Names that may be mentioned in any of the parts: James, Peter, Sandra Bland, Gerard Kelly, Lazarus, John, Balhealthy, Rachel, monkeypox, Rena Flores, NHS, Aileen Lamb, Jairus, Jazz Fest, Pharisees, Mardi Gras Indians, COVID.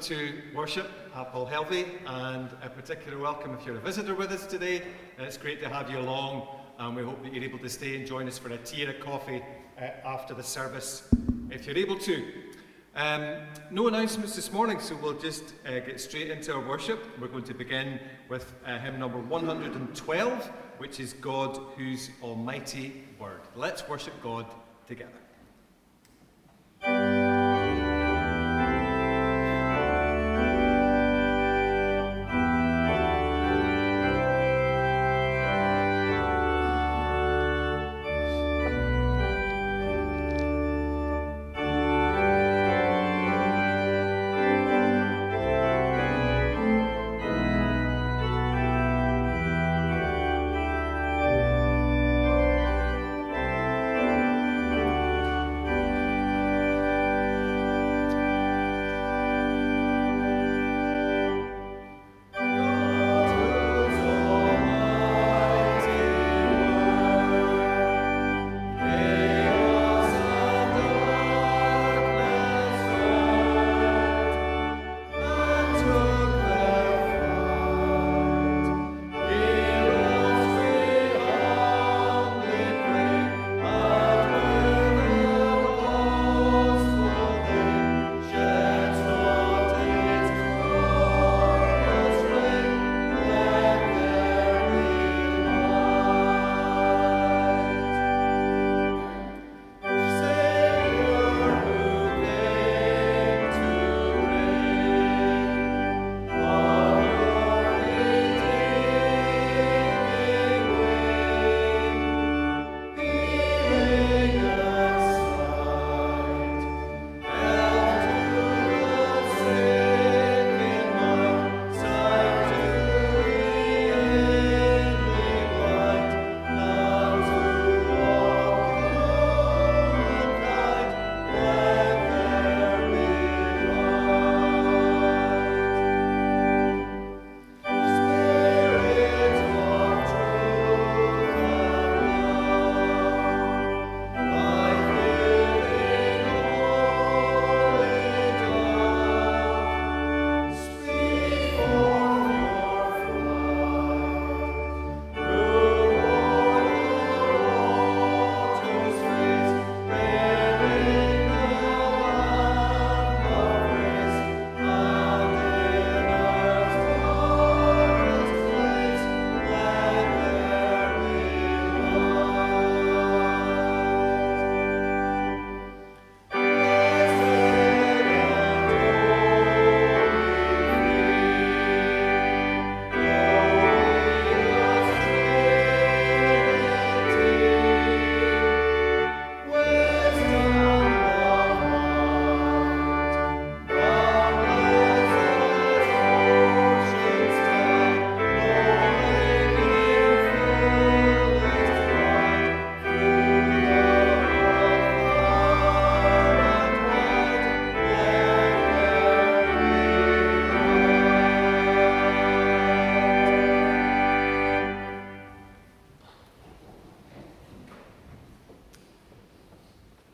welcome to worship at Balhealthy, and a particular welcome if you're a visitor with us today. It's great to have you along, and we hope that you're able to stay and join us for a tea or a coffee after the service if you're able to. No announcements this morning, so we'll just get straight into our worship. We're going to begin with hymn number 112, which is God Whose Almighty Word. Let's worship God together.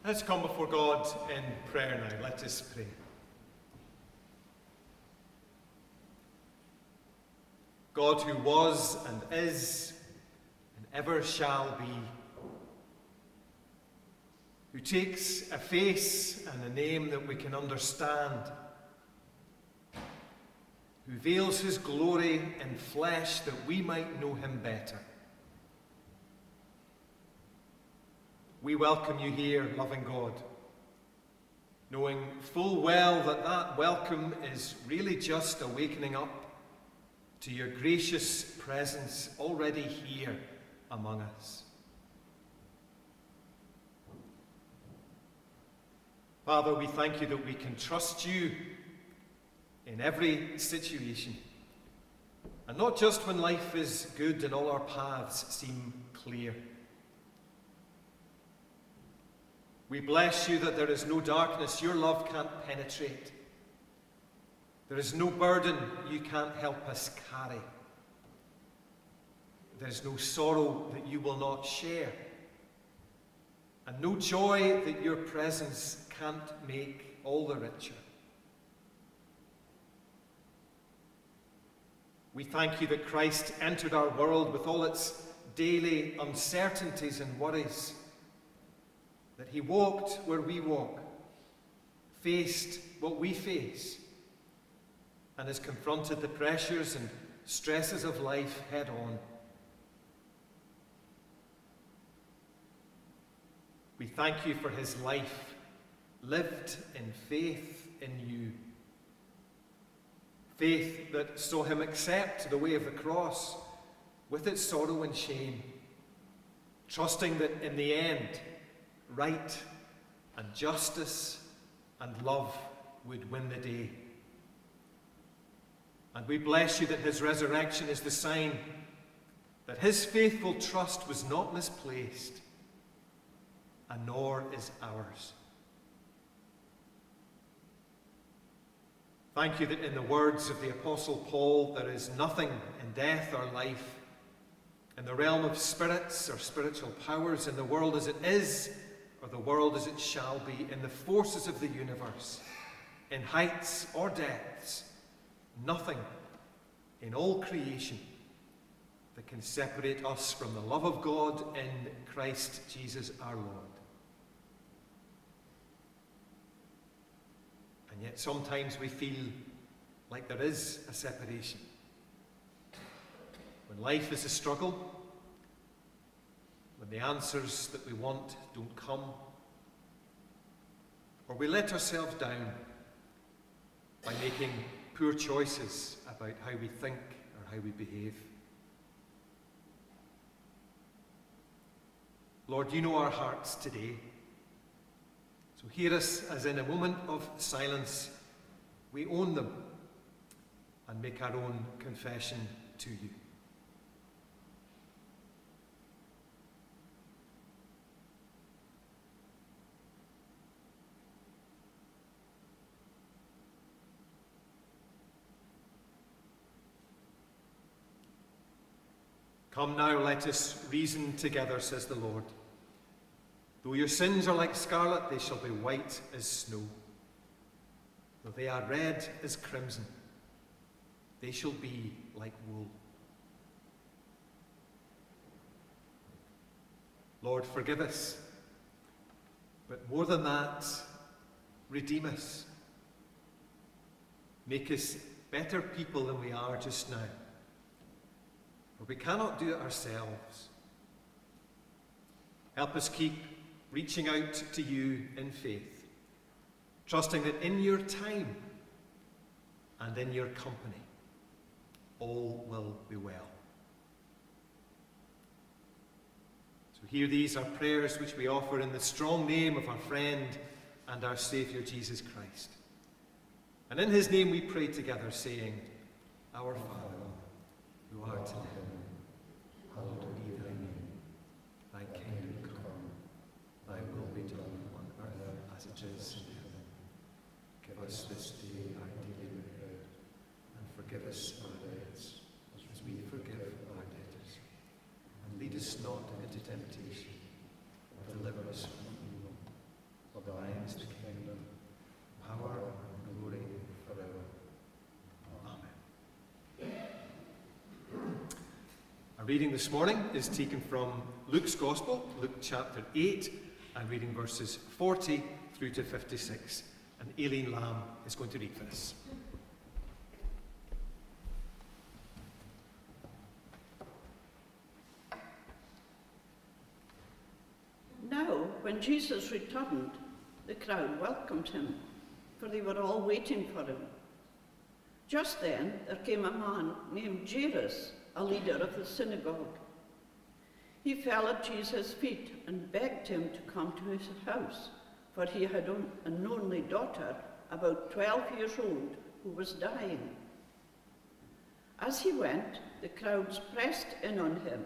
Let's come before God in prayer now. Let us pray. God, who was and is and ever shall be, who takes a face and a name that we can understand, who veils his glory in flesh that we might know him better. We welcome you here, loving God, knowing full well that that welcome is really just awakening up to your gracious presence already here among us. Father, we thank you that we can trust you in every situation, and not just when life is good and all our paths seem clear. We bless you that there is no darkness your love can't penetrate. There is no burden you can't help us carry. There is no sorrow that you will not share, and no joy that your presence can't make all the richer. We thank you that Christ entered our world with all its daily uncertainties and worries, that he walked where we walk, faced what we face, and has confronted the pressures and stresses of life head on. We thank you for his life, lived in faith in you. Faith that saw him accept the way of the cross with its sorrow and shame, trusting that in the end, right and justice and love would win the day. And we bless you that his resurrection is the sign that his faithful trust was not misplaced, and nor is ours. Thank you that in the words of the Apostle Paul, there is nothing in death or life, in the realm of spirits or spiritual powers, in the world as it is or the world as it shall be, in the forces of the universe, in heights or depths, nothing in all creation that can separate us from the love of God in Christ Jesus our Lord. And yet sometimes we feel like there is a separation. When life is a struggle, when the answers that we want don't come, or we let ourselves down by making poor choices about how we think or how we behave. Lord, you know our hearts today. So hear us as in a moment of silence, we own them and make our own confession to you. Come now, let us reason together, says the Lord. Though your sins are like scarlet, they shall be white as snow. Though they are red as crimson, they shall be like wool. Lord, forgive us, but more than that, redeem us. Make us better people than we are just now. For we cannot do it ourselves. Help us keep reaching out to you in faith, trusting that in your time and in your company, all will be well. So hear these, our prayers, which we offer in the strong name of our friend and our Saviour, Jesus Christ. And in his name we pray together, saying, Our Father, who art in heaven, hallowed be thy name. Thy kingdom come, thy will be done on earth as it is in heaven. Give us this day our daily bread, and forgive us our debts, as we forgive our debtors. And lead us not into temptation, but deliver us from evil. For thine is the kingdom, power, and glory forever. Amen. Our reading this morning is taken from Luke's Gospel, Luke chapter 8, and reading verses 40 through to 56. And Aileen Lamb is going to read for us. Now, when Jesus returned, the crowd welcomed him, for they were all waiting for him. Just then, there came a man named Jairus, a leader of the synagogue. He fell at Jesus' feet and begged him to come to his house, for he had an only daughter, about 12 years old, who was dying. As he went, the crowds pressed in on him.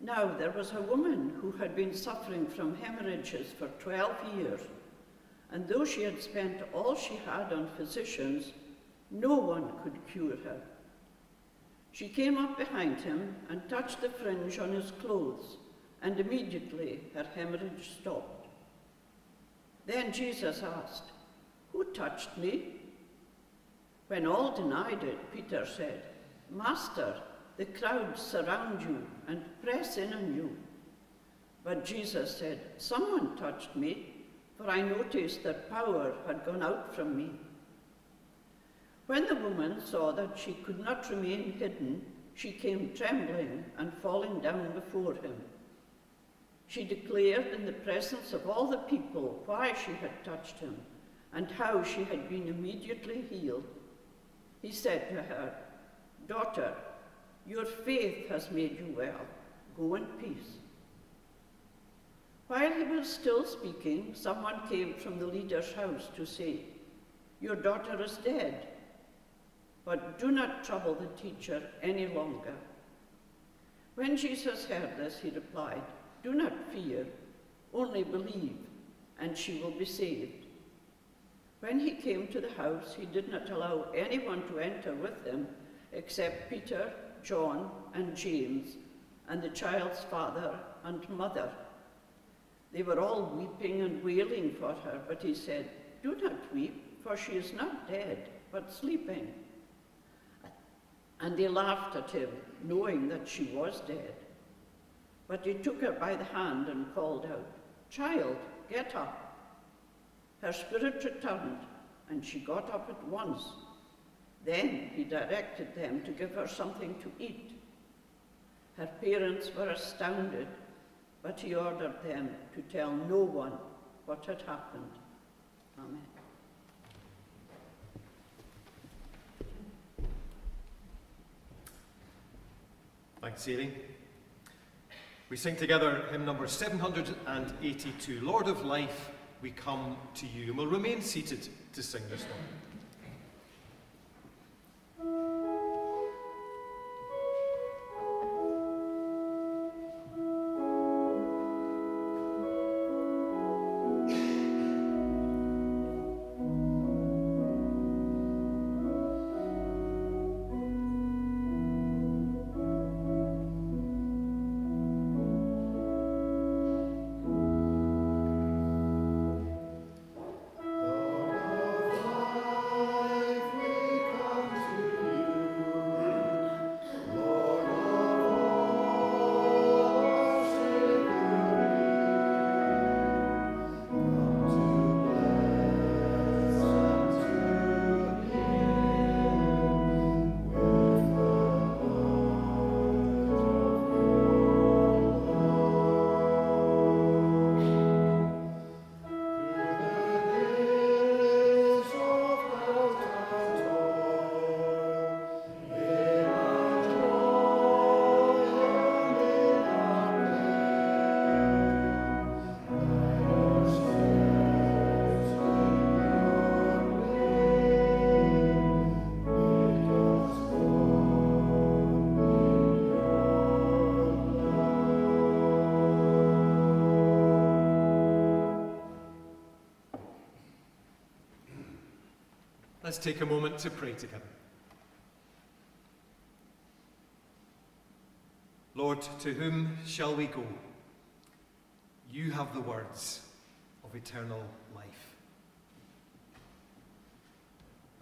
Now there was a woman who had been suffering from hemorrhages for 12 years, and though she had spent all she had on physicians, no one could cure her. She came up behind him and touched the fringe on his clothes, and immediately her hemorrhage stopped. Then Jesus asked, "Who touched me?" When all denied it, Peter said, Master, the crowds surround you and press in on you. But Jesus said, someone touched me, for I noticed that power had gone out from me. When the woman saw that she could not remain hidden, she came trembling and falling down before him. She declared in the presence of all the people why she had touched him and how she had been immediately healed. He said to her, daughter, your faith has made you well. Go in peace. While he was still speaking, someone came from the leader's house to say, your daughter is dead, but do not trouble the teacher any longer. When Jesus heard this, he replied, do not fear, only believe, and she will be saved. When he came to the house, he did not allow anyone to enter with him except Peter, John, and James, and the child's father and mother. They were all weeping and wailing for her, but he said, do not weep, for she is not dead, but sleeping. And they laughed at him, knowing that she was dead. But he took her by the hand and called out, child, get up. Her spirit returned, and she got up at once. Then he directed them to give her something to eat. Her parents were astounded, but he ordered them to tell no one what had happened. Amen. Thanks, Aileen. We sing together hymn number 782, Lord of Life, we come to you. And we'll remain seated to sing this song. Let's take a moment to pray together. Lord, to whom shall we go? You have the words of eternal life.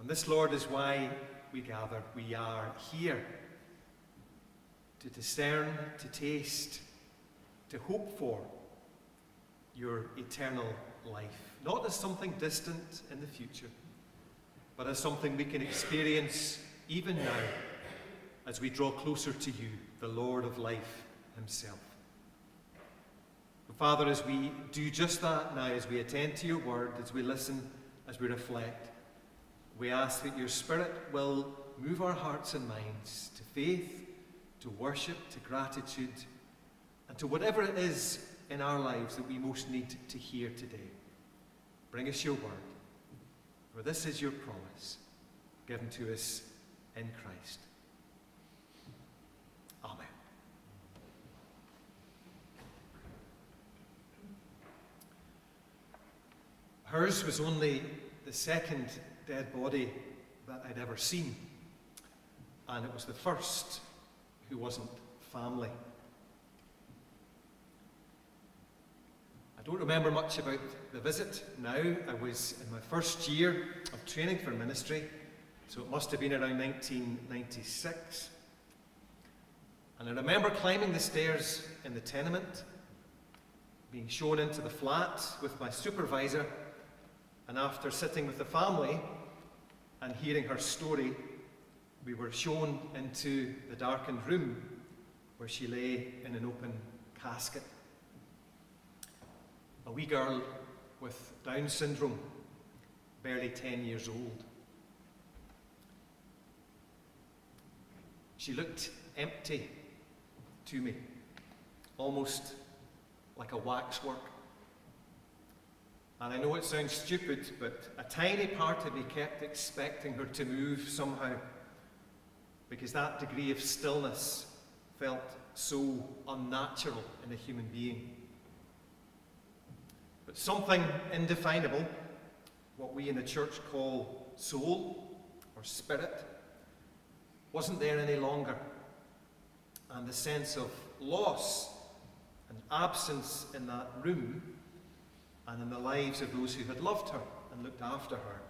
And this, Lord, is why we gather. We are here to discern, to taste, to hope for your eternal life, not as something distant in the future, but as something we can experience even now as we draw closer to you, the Lord of life himself. But Father, as we do just that now, as we attend to your word, as we listen, as we reflect, we ask that your Spirit will move our hearts and minds to faith, to worship, to gratitude, and to whatever it is in our lives that we most need to hear today. Bring us your word. For this is your promise, given to us in Christ. Amen. Hers was only the second dead body that I'd ever seen, and it was the first who wasn't family. I don't remember much about the visit now. I was in my first year of training for ministry, so it must have been around 1996. And I remember climbing the stairs in the tenement, being shown into the flat with my supervisor, and after sitting with the family and hearing her story, we were shown into the darkened room where she lay in an open casket. A wee girl with Down syndrome, barely 10 years old. She looked empty to me, almost like a waxwork. And I know it sounds stupid, but a tiny part of me kept expecting her to move somehow, because that degree of stillness felt so unnatural in a human being. But something indefinable, what we in the church call soul or spirit, wasn't there any longer. And the sense of loss and absence in that room and in the lives of those who had loved her and looked after her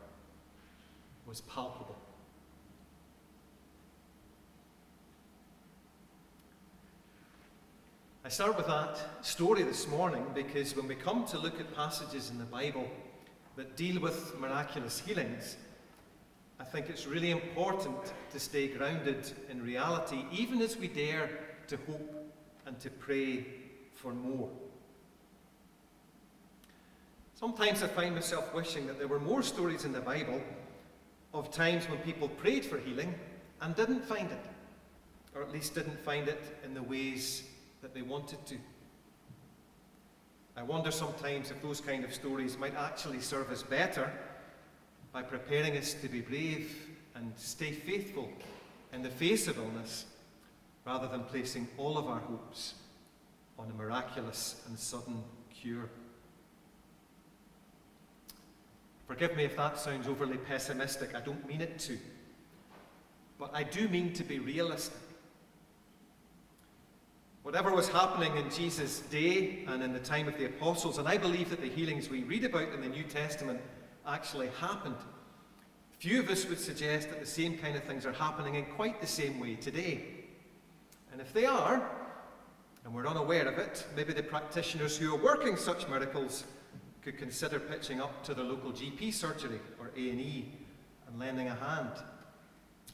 was palpable. I start with that story this morning because when we come to look at passages in the Bible that deal with miraculous healings, I think it's really important to stay grounded in reality, even as we dare to hope and to pray for more. Sometimes I find myself wishing that there were more stories in the Bible of times when people prayed for healing and didn't find it, or at least didn't find it in the ways that they wanted to. I wonder sometimes if those kind of stories might actually serve us better by preparing us to be brave and stay faithful in the face of illness, rather than placing all of our hopes on a miraculous and sudden cure. Forgive me if that sounds overly pessimistic, I don't mean it to, but I do mean to be realistic. Whatever was happening in Jesus' day and in the time of the apostles, and I believe that the healings we read about in the New Testament actually happened, few of us would suggest that the same kind of things are happening in quite the same way today. And if they are, and we're unaware of it, maybe the practitioners who are working such miracles could consider pitching up to their local GP surgery or A&E and lending a hand.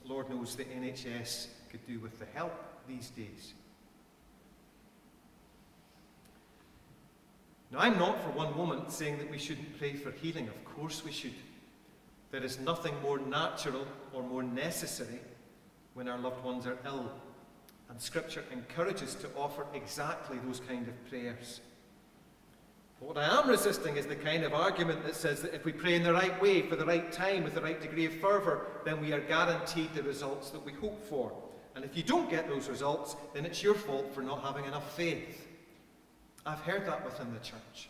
Lord knows the NHS could do with the help these days. Now, I'm not for one moment saying that we shouldn't pray for healing. Of course we should. There is nothing more natural or more necessary when our loved ones are ill, and Scripture encourages to offer exactly those kind of prayers. But what I am resisting is the kind of argument that says that if we pray in the right way, for the right time, with the right degree of fervour, then we are guaranteed the results that we hope for. And if you don't get those results, then it's your fault for not having enough faith. I've heard that within the church,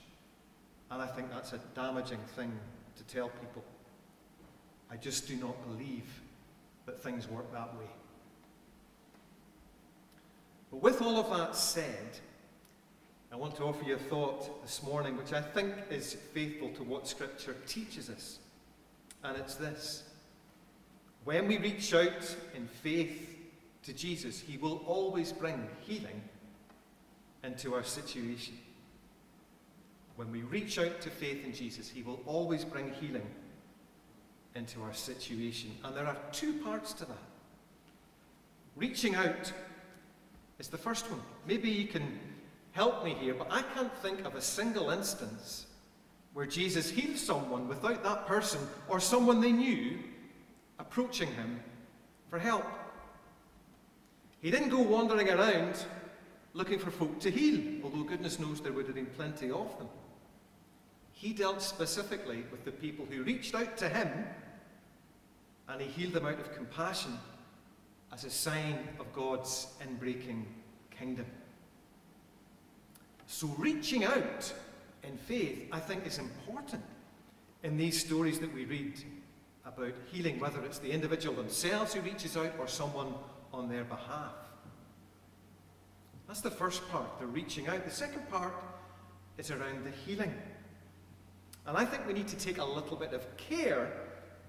and I think that's a damaging thing to tell people. I just do not believe that things work that way. But with all of that said, I want to offer you a thought this morning which I think is faithful to what Scripture teaches us, and it's this: when we reach out in faith to Jesus, He will always bring healing into our situation. When we reach out to faith in Jesus, He will always bring healing into our situation. And there are two parts to that. Reaching out is the first one. Maybe you can help me here, but I can't think of a single instance where Jesus healed someone without that person or someone they knew approaching Him for help. He didn't go wandering around looking for folk to heal, although goodness knows there would have been plenty of them. He dealt specifically with the people who reached out to Him, and He healed them out of compassion as a sign of God's inbreaking kingdom. So reaching out in faith, I think, is important in these stories that we read about healing, whether it's the individual themselves who reaches out or someone on their behalf. That's the first part, the reaching out. The second part is around the healing. And I think we need to take a little bit of care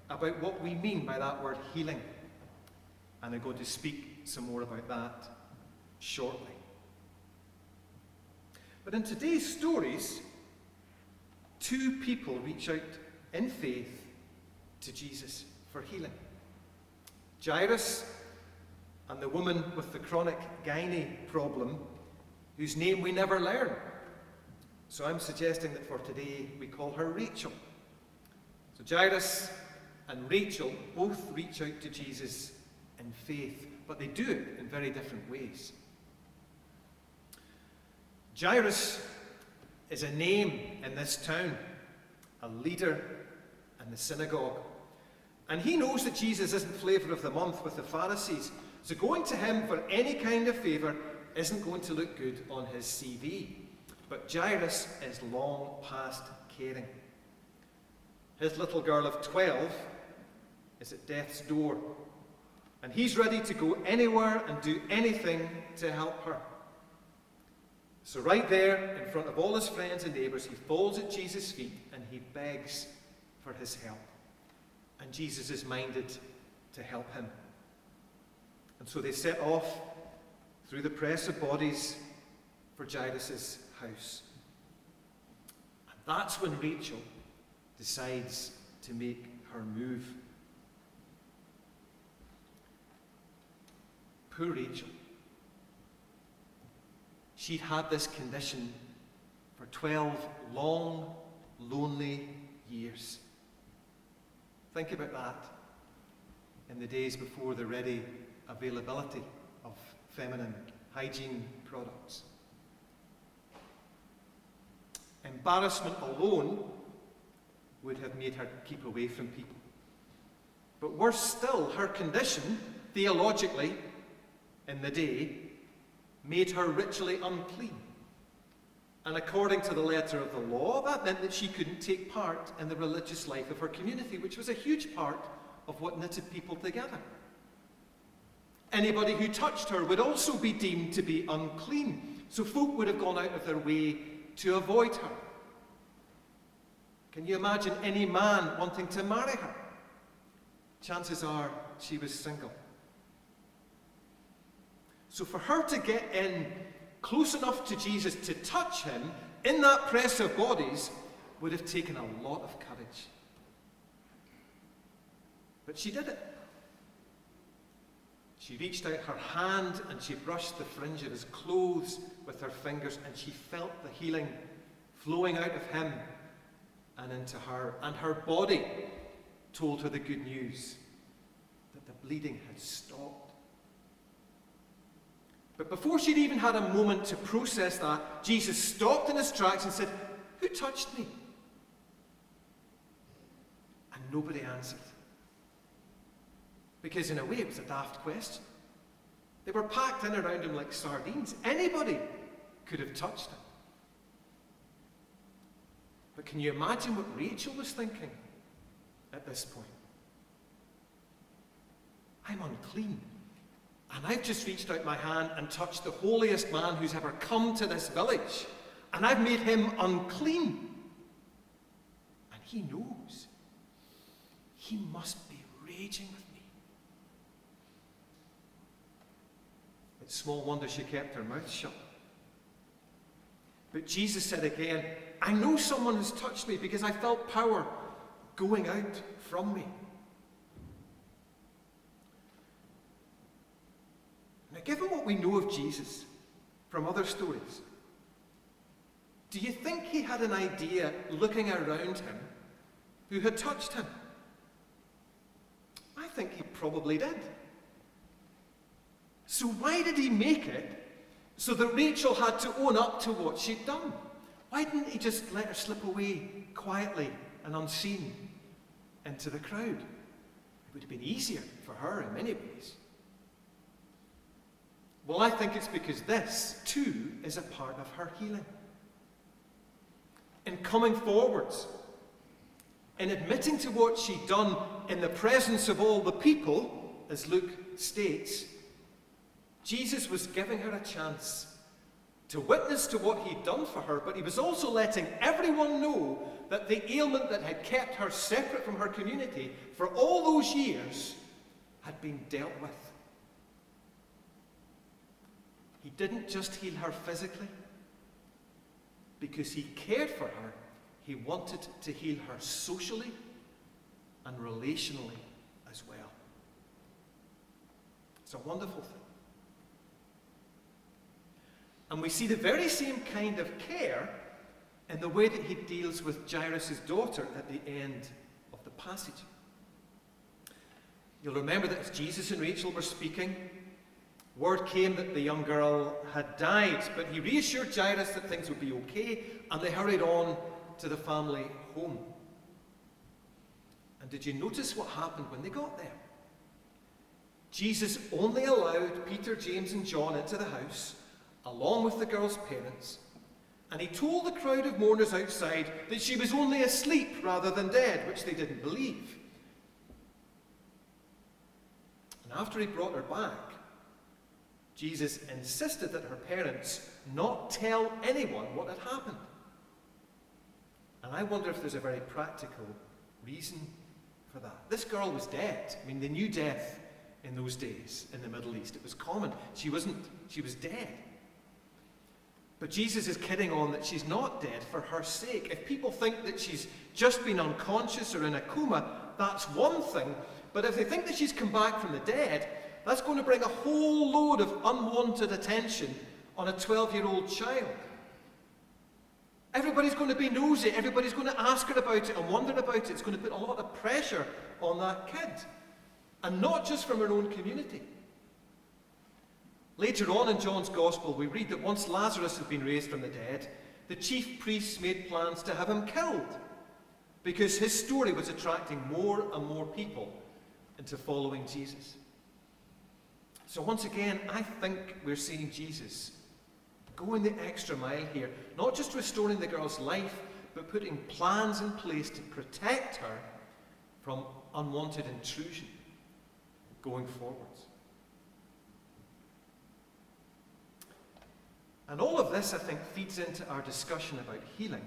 about what we mean by that word healing. And I'm going to speak some more about that shortly. But in today's stories, two people reach out in faith to Jesus for healing. Jairus and the woman with the chronic gynae problem, whose name we never learn. So I'm suggesting that for today we call her Rachel. So Jairus and Rachel both reach out to Jesus in faith, but they do it in very different ways. Jairus is a name in this town, a leader in the synagogue. And he knows that Jesus isn't flavour of the month with the Pharisees, so going to him for any kind of favour isn't going to look good on his CV. But Jairus is long past caring. His little girl of 12 is at death's door, and he's ready to go anywhere and do anything to help her. So right there, in front of all his friends and neighbours, he falls at Jesus' feet and he begs for his help. And Jesus is minded to help him. And so they set off through the press of bodies for Jairus' house. And that's when Rachel decides to make her move. Poor Rachel. She'd had this condition for 12 long, lonely years. Think about that in the days before the ready availability of feminine hygiene products. Embarrassment alone would have made her keep away from people. But worse still, her condition, theologically, in the day, made her ritually unclean. And according to the letter of the law, that meant that she couldn't take part in the religious life of her community, which was a huge part of what knitted people together. Anybody who touched her would also be deemed to be unclean, so folk would have gone out of their way to avoid her. Can you imagine any man wanting to marry her? Chances are she was single. So for her to get in close enough to Jesus to touch him in that press of bodies would have taken a lot of courage. But she did it. She reached out her hand and she brushed the fringe of his clothes with her fingers, and she felt the healing flowing out of him and into her. And her body told her the good news that the bleeding had stopped. But before she'd even had a moment to process that, Jesus stopped in his tracks and said, "Who touched me?" And nobody answered. Because in a way, it was a daft question. They were packed in around him like sardines. Anybody could have touched him. But can you imagine what Rachel was thinking at this point? I'm unclean. And I've just reached out my hand and touched the holiest man who's ever come to this village. And I've made him unclean. And he knows. He must be raging with me. It's small wonder she kept her mouth shut. But Jesus said again, I know someone has touched me because I felt power going out from me. Now, given what we know of Jesus from other stories, do you think he had an idea looking around him who had touched him? I think he probably did. So why did he make it so that Rachel had to own up to what she'd done? Why didn't he just let her slip away quietly and unseen into the crowd? It would have been easier for her in many ways. Well, I think it's because this, too, is a part of her healing. In coming forwards, in admitting to what she'd done in the presence of all the people, as Luke states, Jesus was giving her a chance to witness to what he'd done for her, but he was also letting everyone know that the ailment that had kept her separate from her community for all those years had been dealt with. He didn't just heal her physically. Because he cared for her, he wanted to heal her socially and relationally as well. It's a wonderful thing. And we see the very same kind of care in the way that he deals with Jairus' daughter at the end of the passage. You'll remember that as Jesus and Rachel were speaking, word came that the young girl had died, but he reassured Jairus that things would be okay, and they hurried on to the family home. And did you notice what happened when they got there? Jesus only allowed Peter, James, and John into the house, along with the girl's parents, and he told the crowd of mourners outside that she was only asleep rather than dead, which they didn't believe. And after he brought her back, Jesus insisted that her parents not tell anyone what had happened. And I wonder if there's a very practical reason for that. This girl was dead. I mean, they knew death in those days in the Middle East. It was common. She was dead. But Jesus is kidding on that she's not dead for her sake. If people think that she's just been unconscious or in a coma, that's one thing. But if they think that she's come back from the dead, that's going to bring a whole load of unwanted attention on a 12-year-old child. Everybody's going to be nosy. Everybody's going to ask her about it and wonder about it. It's going to put a lot of pressure on that kid. And not just from her own community. Later on in John's Gospel, we read that once Lazarus had been raised from the dead, the chief priests made plans to have him killed because his story was attracting more and more people into following Jesus. So once again, I think we're seeing Jesus going the extra mile here, not just restoring the girl's life, but putting plans in place to protect her from unwanted intrusion going forwards. And all of this, I think, feeds into our discussion about healing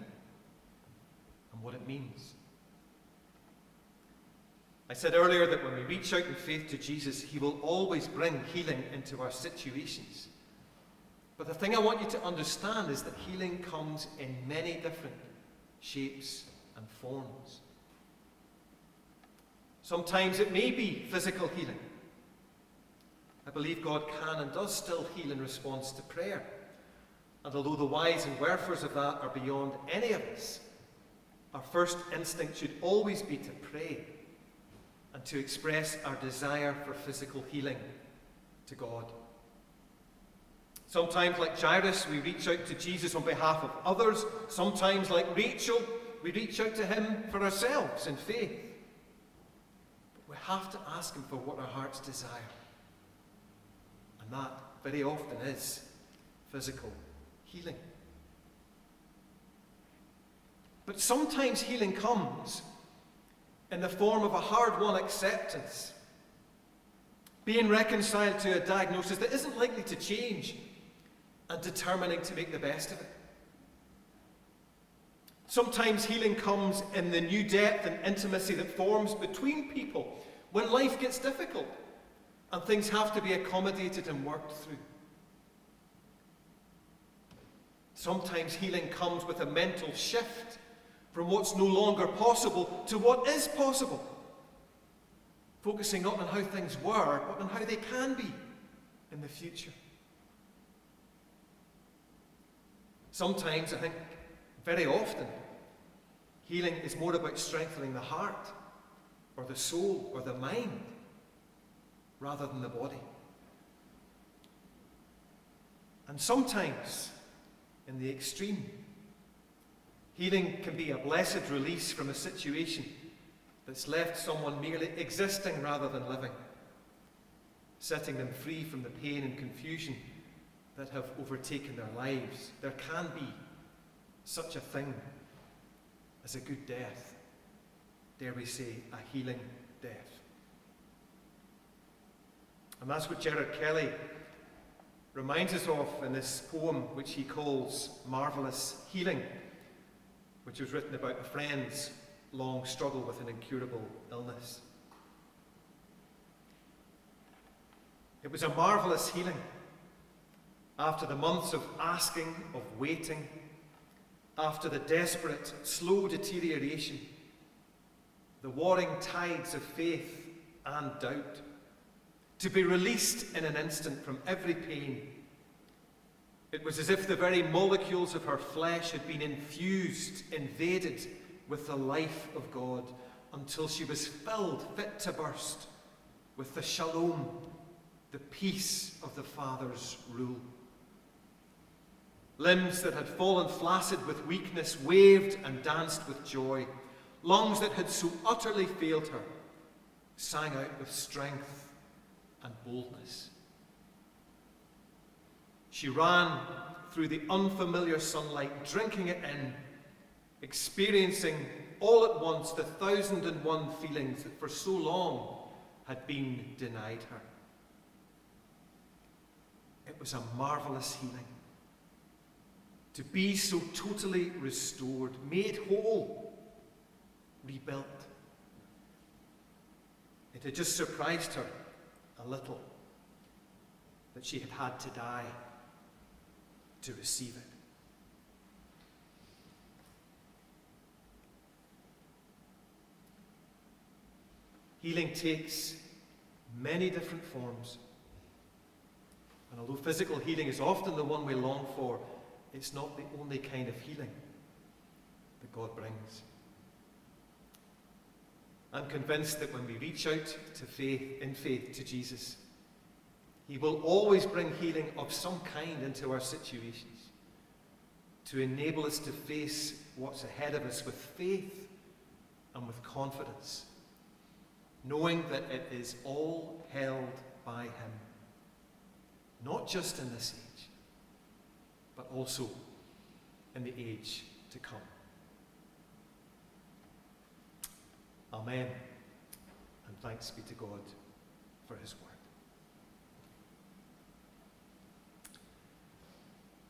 and what it means. I said earlier that when we reach out in faith to Jesus, he will always bring healing into our situations. But the thing I want you to understand is that healing comes in many different shapes and forms. Sometimes it may be physical healing. I believe God can and does still heal in response to prayer. And although the whys and wherefores of that are beyond any of us, our first instinct should always be to pray and to express our desire for physical healing to God. Sometimes, like Jairus, we reach out to Jesus on behalf of others. Sometimes, like Rachel, we reach out to him for ourselves in faith. But we have to ask him for what our hearts desire. And that very often is physical healing. But sometimes healing comes in the form of a hard-won acceptance, being reconciled to a diagnosis that isn't likely to change, and determining to make the best of it. Sometimes healing comes in the new depth and intimacy that forms between people when life gets difficult and things have to be accommodated and worked through. Sometimes healing comes with a mental shift from what's no longer possible to what is possible, focusing not on how things were, but on how they can be in the future. Sometimes, I think, very often, healing is more about strengthening the heart, or the soul, or the mind, rather than the body. And sometimes, in the extreme, healing can be a blessed release from a situation that's left someone merely existing rather than living, setting them free from the pain and confusion that have overtaken their lives. There can be such a thing as a good death, dare we say, a healing death. And that's what Gerard Kelly reminds us of in this poem, which he calls Marvelous Healing, which was written about a friend's long struggle with an incurable illness. It was a marvelous healing, After the months of asking, of waiting, after the desperate, slow deterioration, the warring tides of faith and doubt, to be released in an instant from every pain. It was as if the very molecules of her flesh had been infused, invaded with the life of God, until she was filled, fit to burst, with the shalom, the peace of the Father's rule. Limbs that had fallen flaccid with weakness waved and danced with joy. Lungs that had so utterly failed her sang out with strength and boldness. She ran through the unfamiliar sunlight, drinking it in, experiencing all at once the 1,001 feelings that for so long had been denied her. It was a marvelous healing. To be so totally restored, made whole, rebuilt. It had just surprised her a little that she had had to die to receive it. Healing takes many different forms, and although physical healing is often the one we long for, it's not the only kind of healing that God brings. I'm convinced that when we reach out to faith, in faith to Jesus, he will always bring healing of some kind into our situations to enable us to face what's ahead of us with faith and with confidence, knowing that it is all held by him, not just in this age, but also in the age to come. Amen, and thanks be to God for his word.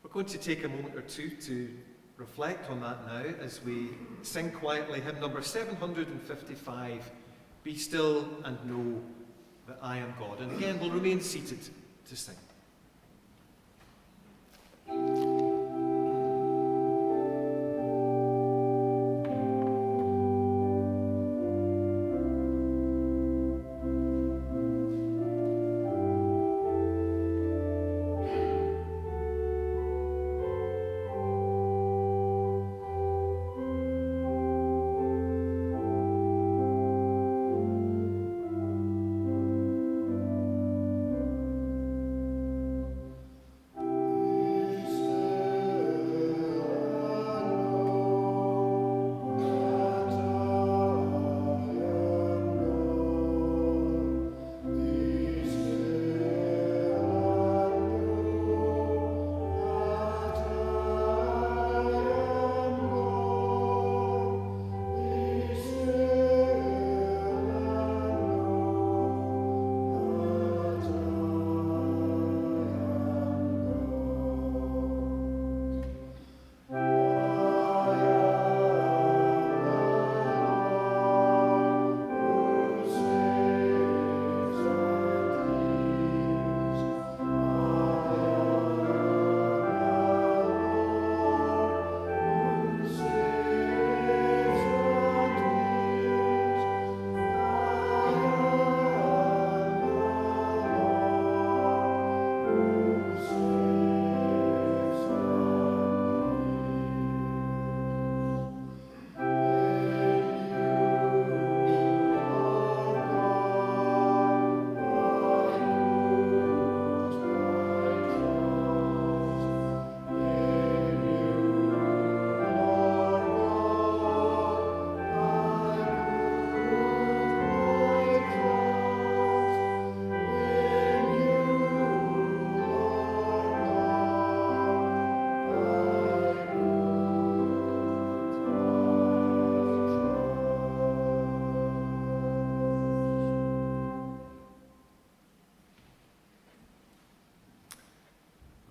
We're going to take a moment or two to reflect on that now as we sing quietly hymn number 755, Be Still and Know That I Am God. And again, we'll remain seated to sing.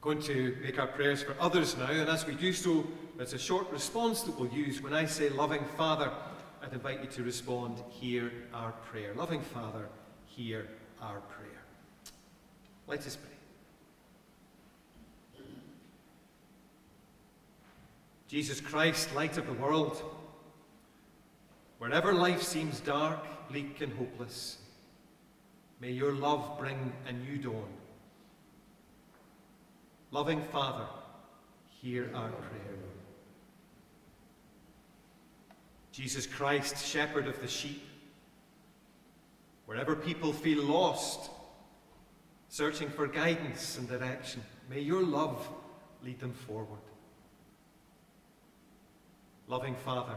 We're going to make our prayers for others now, and as we do so, there's a short response that we'll use. When I say, loving Father, I'd invite you to respond, hear our prayer. Loving Father, hear our prayer. Let us pray. Jesus Christ, light of the world. Wherever life seems dark, bleak, and hopeless, may your love bring a new dawn. Loving Father, hear our prayer. Jesus Christ, shepherd of the sheep, wherever people feel lost, searching for guidance and direction, may your love lead them forward. Loving Father,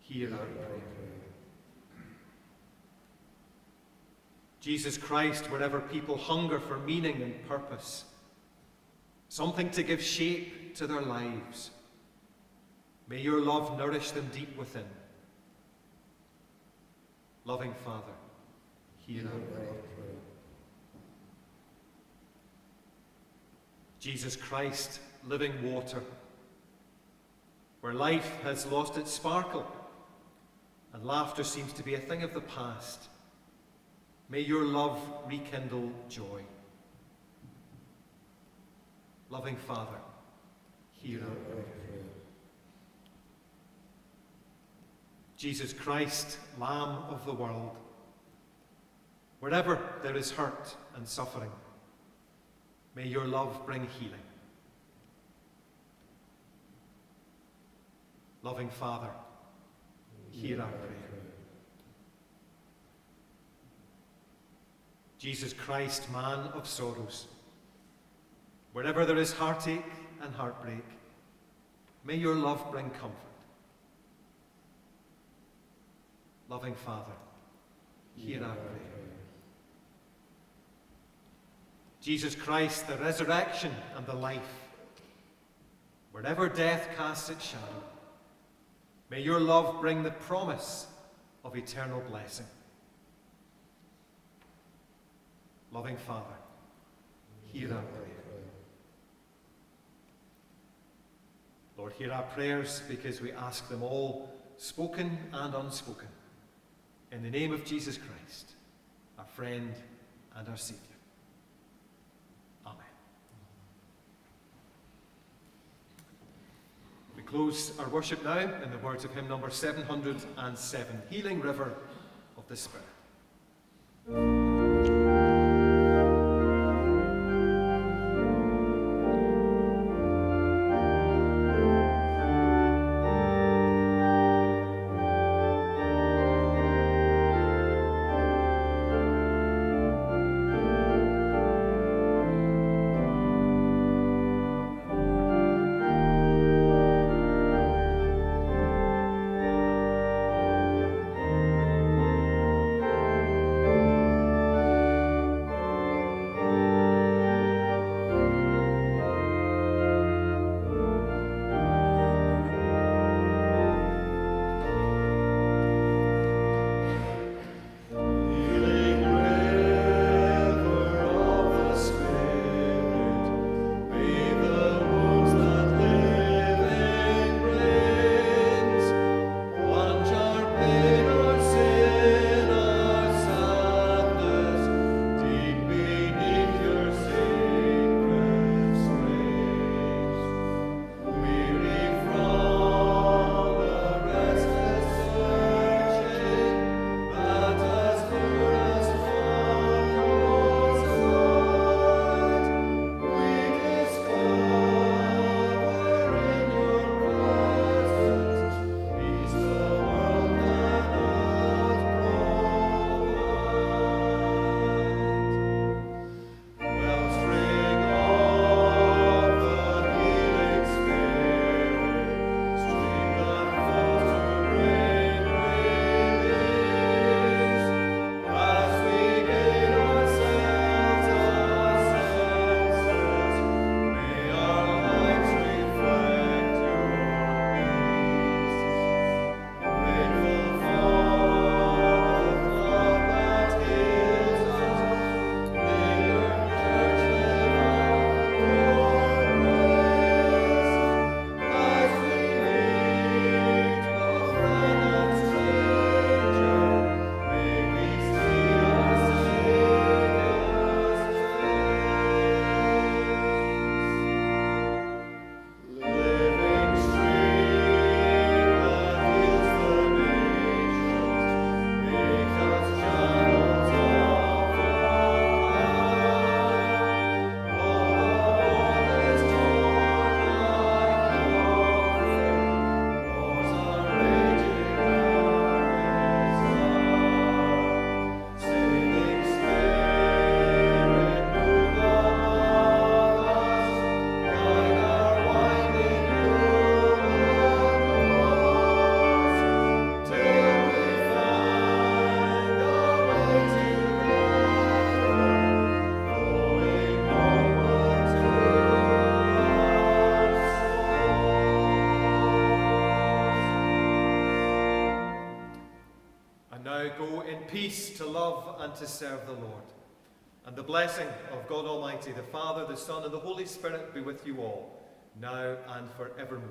hear our prayer. Jesus Christ, wherever people hunger for meaning and purpose, something to give shape to their lives, may your love nourish them deep within. Loving Father, hear our prayer. Jesus Christ, living water, where life has lost its sparkle and laughter seems to be a thing of the past, may your love rekindle joy. Loving Father, hear our prayer. Jesus Christ, Lamb of the world, wherever there is hurt and suffering, may your love bring healing. Loving Father, hear our prayer. Jesus Christ, man of sorrows, wherever there is heartache and heartbreak, may your love bring comfort. Loving Father, hear our prayer. Jesus Christ, the resurrection and the life, wherever death casts its shadow, may your love bring the promise of eternal blessing. Loving Father, hear our prayer. Lord, hear our prayers, because we ask them all, spoken and unspoken, in the name of Jesus Christ, our friend and our Saviour. Amen. We close our worship now in the words of hymn number 707, Healing River of the Spirit. go in peace to love and to serve the Lord. And the blessing of God Almighty, the Father, the Son, and the Holy Spirit be with you all, now and forevermore.